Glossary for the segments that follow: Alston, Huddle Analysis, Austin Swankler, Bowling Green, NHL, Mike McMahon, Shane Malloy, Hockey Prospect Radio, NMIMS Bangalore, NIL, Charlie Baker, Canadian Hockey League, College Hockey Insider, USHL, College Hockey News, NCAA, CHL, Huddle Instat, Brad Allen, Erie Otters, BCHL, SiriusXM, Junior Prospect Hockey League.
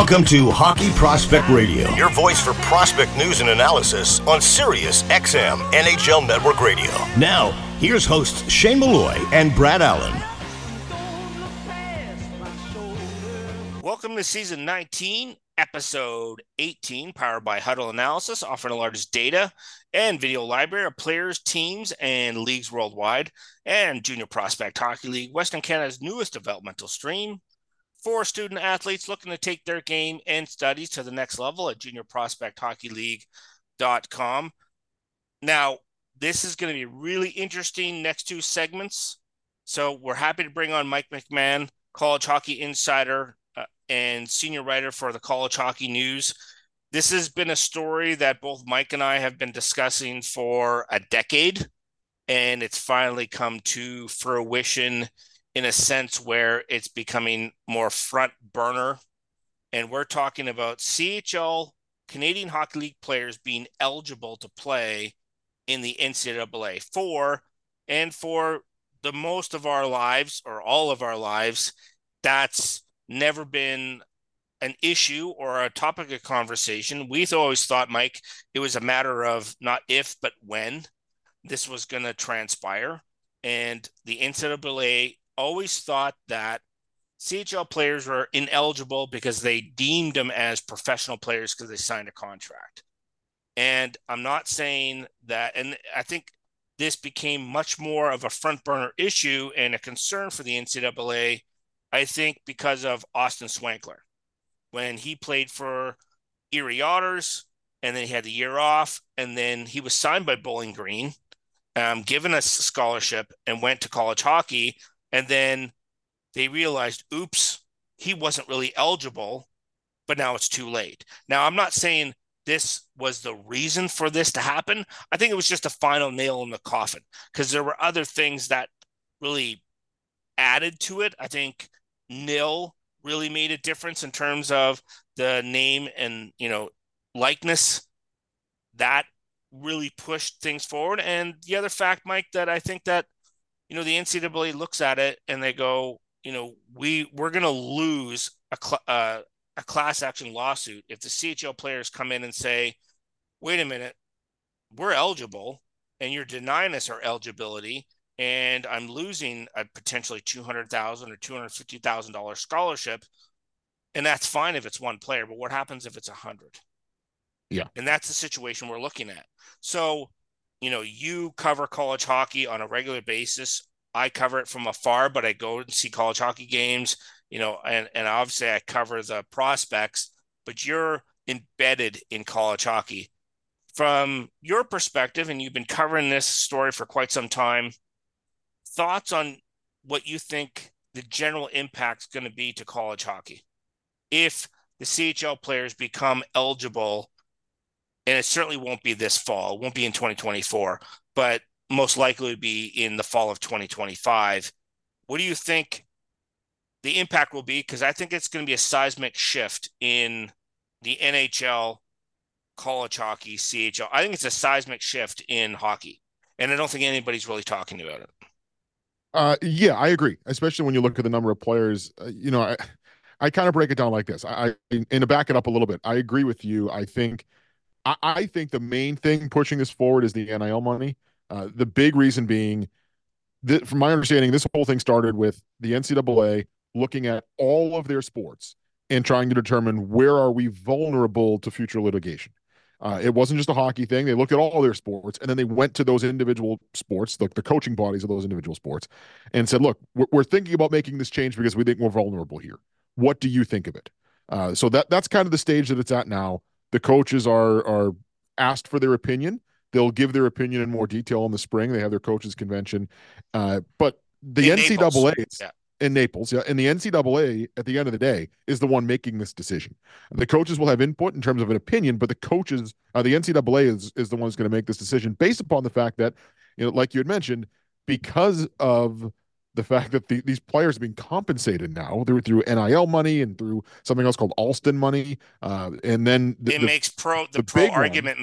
Welcome to Hockey Prospect Radio, your voice for prospect news and analysis on SiriusXM NHL Network Radio. Now, here's hosts Shane Malloy and Brad Allen. Welcome to Season 19, Episode 18, powered by Huddle Analysis, offering the largest data and video library of players, teams, and leagues worldwide, and Junior Prospect Hockey League, Western Canada's newest developmental stream for student athletes looking to take their game and studies to the next level at juniorprospecthockeyleague.com. Now, this is going to be really interesting next two segments, so we're happy to bring on Mike McMahon, College Hockey Insider, and senior writer for the College Hockey News. This has been a story that both Mike and I have been discussing for a decade, and it's finally come to fruition in a sense where it's becoming more front burner. And we're talking about CHL, Canadian Hockey League players being eligible to play in the NCAA for the most of our lives, or all of our lives, that's never been an issue or a topic of conversation. We've always thought, Mike, it was a matter of not if, but when this was going to transpire. And the NCAA always thought that CHL players were ineligible because they deemed them as professional players because they signed a contract. And I'm not saying that, and I think this became much more of a front burner issue and a concern for the NCAA, I think, because of Austin Swankler, when he played for Erie Otters, and then he had the year off, and then he was signed by Bowling Green, given a scholarship, and went to college hockey, and then they realized, oops, he wasn't really eligible, but now it's too late. Now, I'm not saying this was the reason for this to happen. I think it was just a final nail in the coffin, because there were other things that really added to it. I think NIL really made a difference in terms of the name and, likeness. That really pushed things forward. And the other fact, Mike, that I think that, the NCAA looks at it and they go, we're going to lose a class action lawsuit if the CHL players come in and say, wait a minute, we're eligible and you're denying us our eligibility, and I'm losing a potentially $200,000 or $250,000 scholarship, and that's fine if it's one player, but what happens if it's 100? Yeah. And that's the situation we're looking at. So, you cover college hockey on a regular basis. I cover it from afar, but I go and see college hockey games, and obviously I cover the prospects, but you're embedded in college hockey. From your perspective, and you've been covering this story for quite some time, thoughts on what you think the general impact's going to be to college hockey if the CHL players become eligible, and it certainly won't be this fall, it won't be in 2024, but most likely would be in the fall of 2025. What do you think the impact will be? Because I think it's going to be a seismic shift in the NHL, college hockey, CHL. I think it's a seismic shift in hockey, and I don't think anybody's really talking about it. Yeah, I agree. Especially when you look at the number of players, I kind of break it down like this. And to back it up a little bit, I agree with you. I think the main thing pushing this forward is the NIL money. The big reason being that, from my understanding, this whole thing started with the NCAA looking at all of their sports and trying to determine where are we vulnerable to future litigation. It wasn't just a hockey thing. They looked at all their sports, and then they went to those individual sports, the coaching bodies of those individual sports, and said, look, we're thinking about making this change because we think we're vulnerable here. What do you think of it? So that's kind of the stage that it's at now. The coaches are asked for their opinion. They'll give their opinion in more detail in the spring. They have their coaches convention. But the NCAA's in Naples, yeah, and the NCAA at the end of the day is the one making this decision. The coaches will have input in terms of an opinion, but the coaches, the NCAA is the one who's going to make this decision based upon the fact that, like you had mentioned, because of the fact that these players are being compensated now through NIL money and through something else called Alston money, and then it makes the pro argument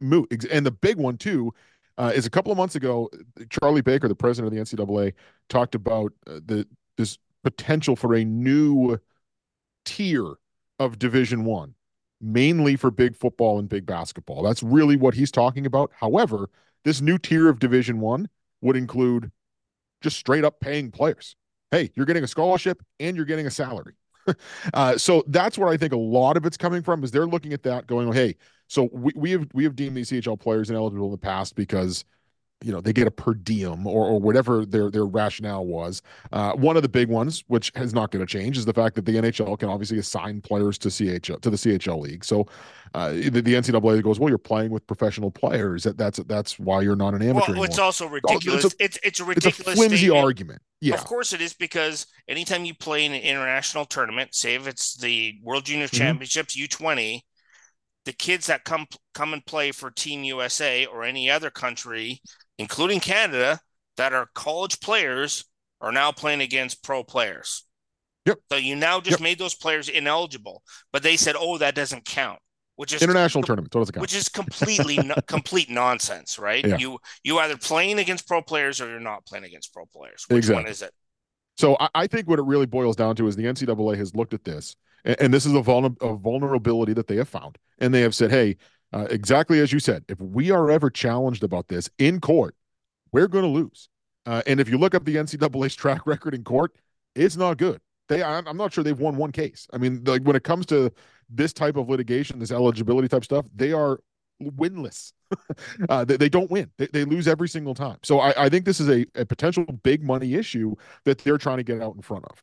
moot, and the big one too. Is a couple of months ago, Charlie Baker, the president of the NCAA, talked about this potential for a new tier of Division One, mainly for big football and big basketball. That's really what he's talking about. However, this new tier of Division One would include just straight up paying players. Hey, you're getting a scholarship and you're getting a salary. So that's where I think a lot of it's coming from, is they're looking at that going, hey, so we have deemed these CHL players ineligible in the past because, you know, they get a per diem or whatever their rationale was. One of the big ones, which is not going to change, is the fact that the NHL can obviously assign players to the CHL league. So the NCAA goes, well, you're playing with professional players. That's why you're not an amateur anymore. It's also ridiculous. It's a ridiculous, it's a flimsy statement. Argument. Yeah. Of course it is, because anytime you play in an international tournament, say if it's the World Junior Championships, U20, the kids that come and play for Team USA or any other country, including Canada, that are college players are now playing against pro players. Yep. So you now just made those players ineligible, but they said, oh, that doesn't count, which is international tournament. So doesn't count. Which is completely complete nonsense, right? Yeah. You either playing against pro players or you're not playing against pro players. Which one is it? So I think what it really boils down to is the NCAA has looked at this, and this is a vulnerability that they have found. And they have said, hey, exactly as you said, if we are ever challenged about this in court, we're going to lose. And if you look up the NCAA's track record in court, it's not good. I'm not sure they've won one case. I mean, like, when it comes to this type of litigation, this eligibility type stuff, they are winless. They don't win. They lose every single time. So I think this is a potential big money issue that they're trying to get out in front of.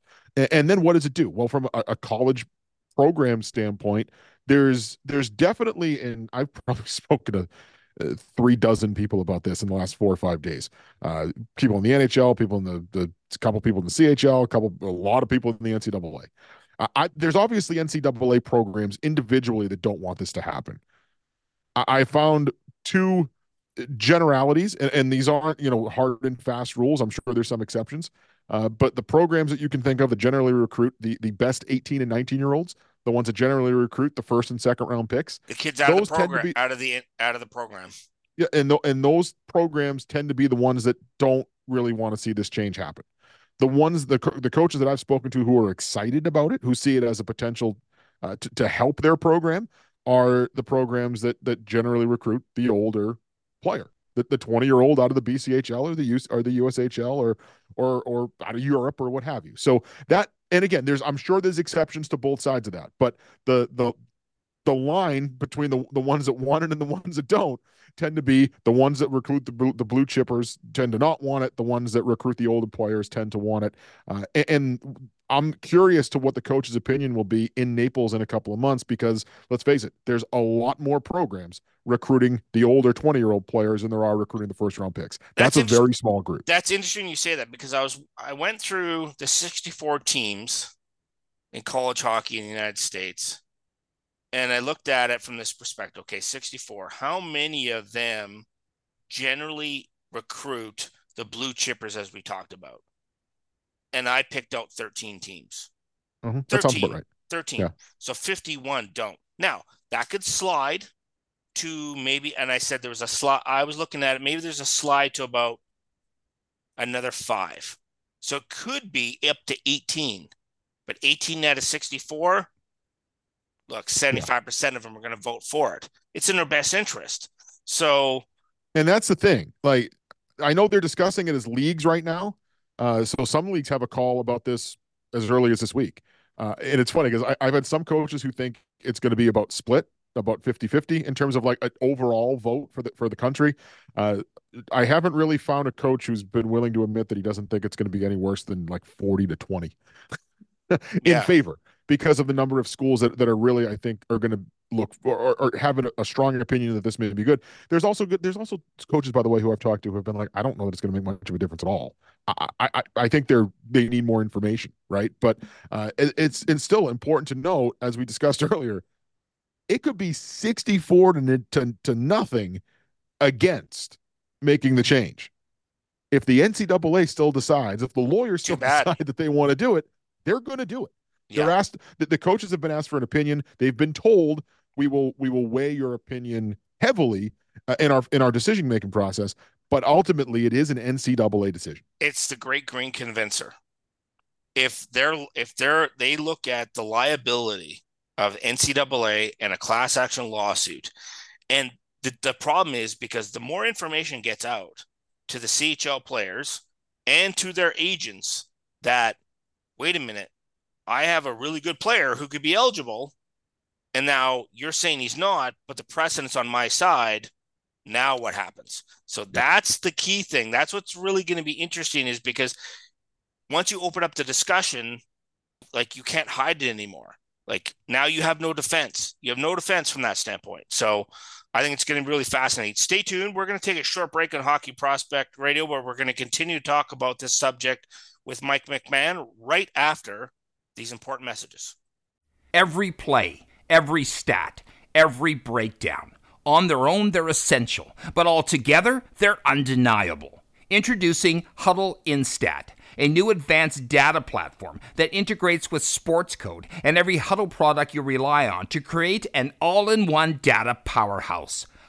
And then what does it do? Well, from a college program standpoint, there's definitely, and I've probably spoken to 3 dozen people about this in the last 4 or 5 days. People in the NHL, people in the couple people in the CHL, a lot of people in the NCAA. There's obviously NCAA programs individually that don't want this to happen. I found 2 generalities, and these aren't, hard and fast rules. I'm sure there's some exceptions, but the programs that you can think of that generally recruit the best 18 and 19 year olds, the ones that generally recruit the first and second round picks, the kids out of the program, out of the program. Yeah, and those programs tend to be the ones that don't really want to see this change happen. The ones, the coaches that I've spoken to who are excited about it, who see it as a potential to help their program, are the programs that generally recruit the older player, the 20-year-old out of the BCHL or the USHL or out of Europe or what have you. So that, and again, I'm sure there's exceptions to both sides of that, but the line between the ones that want it and the ones that don't tend to be the ones that recruit the blue chippers tend to not want it. The ones that recruit the older players tend to want it. And I'm curious to what the coach's opinion will be in Naples in a couple of months, because let's face it, there's a lot more programs recruiting the older 20-year-old players than there are recruiting the first-round picks. That's a very small group. That's interesting you say that, because I went through the 64 teams in college hockey in the United States, and I looked at it from this perspective. Okay, 64. How many of them generally recruit the blue chippers, as we talked about? And I picked out 13 teams. Mm-hmm. 13. That sounds about right. 13. Yeah. So 51 don't. Now, that could slide to maybe, and I said there was a slide. I was looking at it. Maybe there's a slide to about another 5. So it could be up to 18. But 18 out of 64, look, 75% of them are going to vote for it. It's in their best interest. So, and that's the thing. Like, I know they're discussing it as leagues right now. So some leagues have a call about this as early as this week. And it's funny because I've had some coaches who think it's going to be about split, about 50-50 in terms of like an overall vote for the country. I haven't really found a coach who's been willing to admit that he doesn't think it's going to be any worse than like 40-20 in favor, because of the number of schools that are really, I think, are going to look or have a strong opinion that this may be good. There's also coaches, by the way, who I've talked to who have been like, I don't know that it's going to make much of a difference at all. I think they need more information, right? But it's still important to note, as we discussed earlier, it could be 64 to nothing against making the change. If the NCAA still decides, if the lawyers still decide that they want to do it, they're going to do it. They're asked. The coaches have been asked for an opinion. They've been told we will weigh your opinion heavily in our decision making process. But ultimately, it is an NCAA decision. It's the great green convincer. if they look at the liability of NCAA and a class action lawsuit, and the problem is because the more information gets out to the CHL players and to their agents that, wait a minute, I have a really good player who could be eligible, and now you're saying he's not, but the precedent's on my side. Now what happens? So that's the key thing. That's what's really going to be interesting, is because once you open up the discussion, like, you can't hide it anymore. Like, now you have no defense. You have no defense from that standpoint. So I think it's going to be really fascinating. Stay tuned. We're going to take a short break on Hockey Prospect Radio, where we're going to continue to talk about this subject with Mike McMahon right after these important messages. Every play, every stat, every breakdown. On their own, they're essential, but altogether, they're undeniable. Introducing Huddle Instat, a new advanced data platform that integrates with Sports Code and every Huddle product you rely on to create an all-in-one data powerhouse.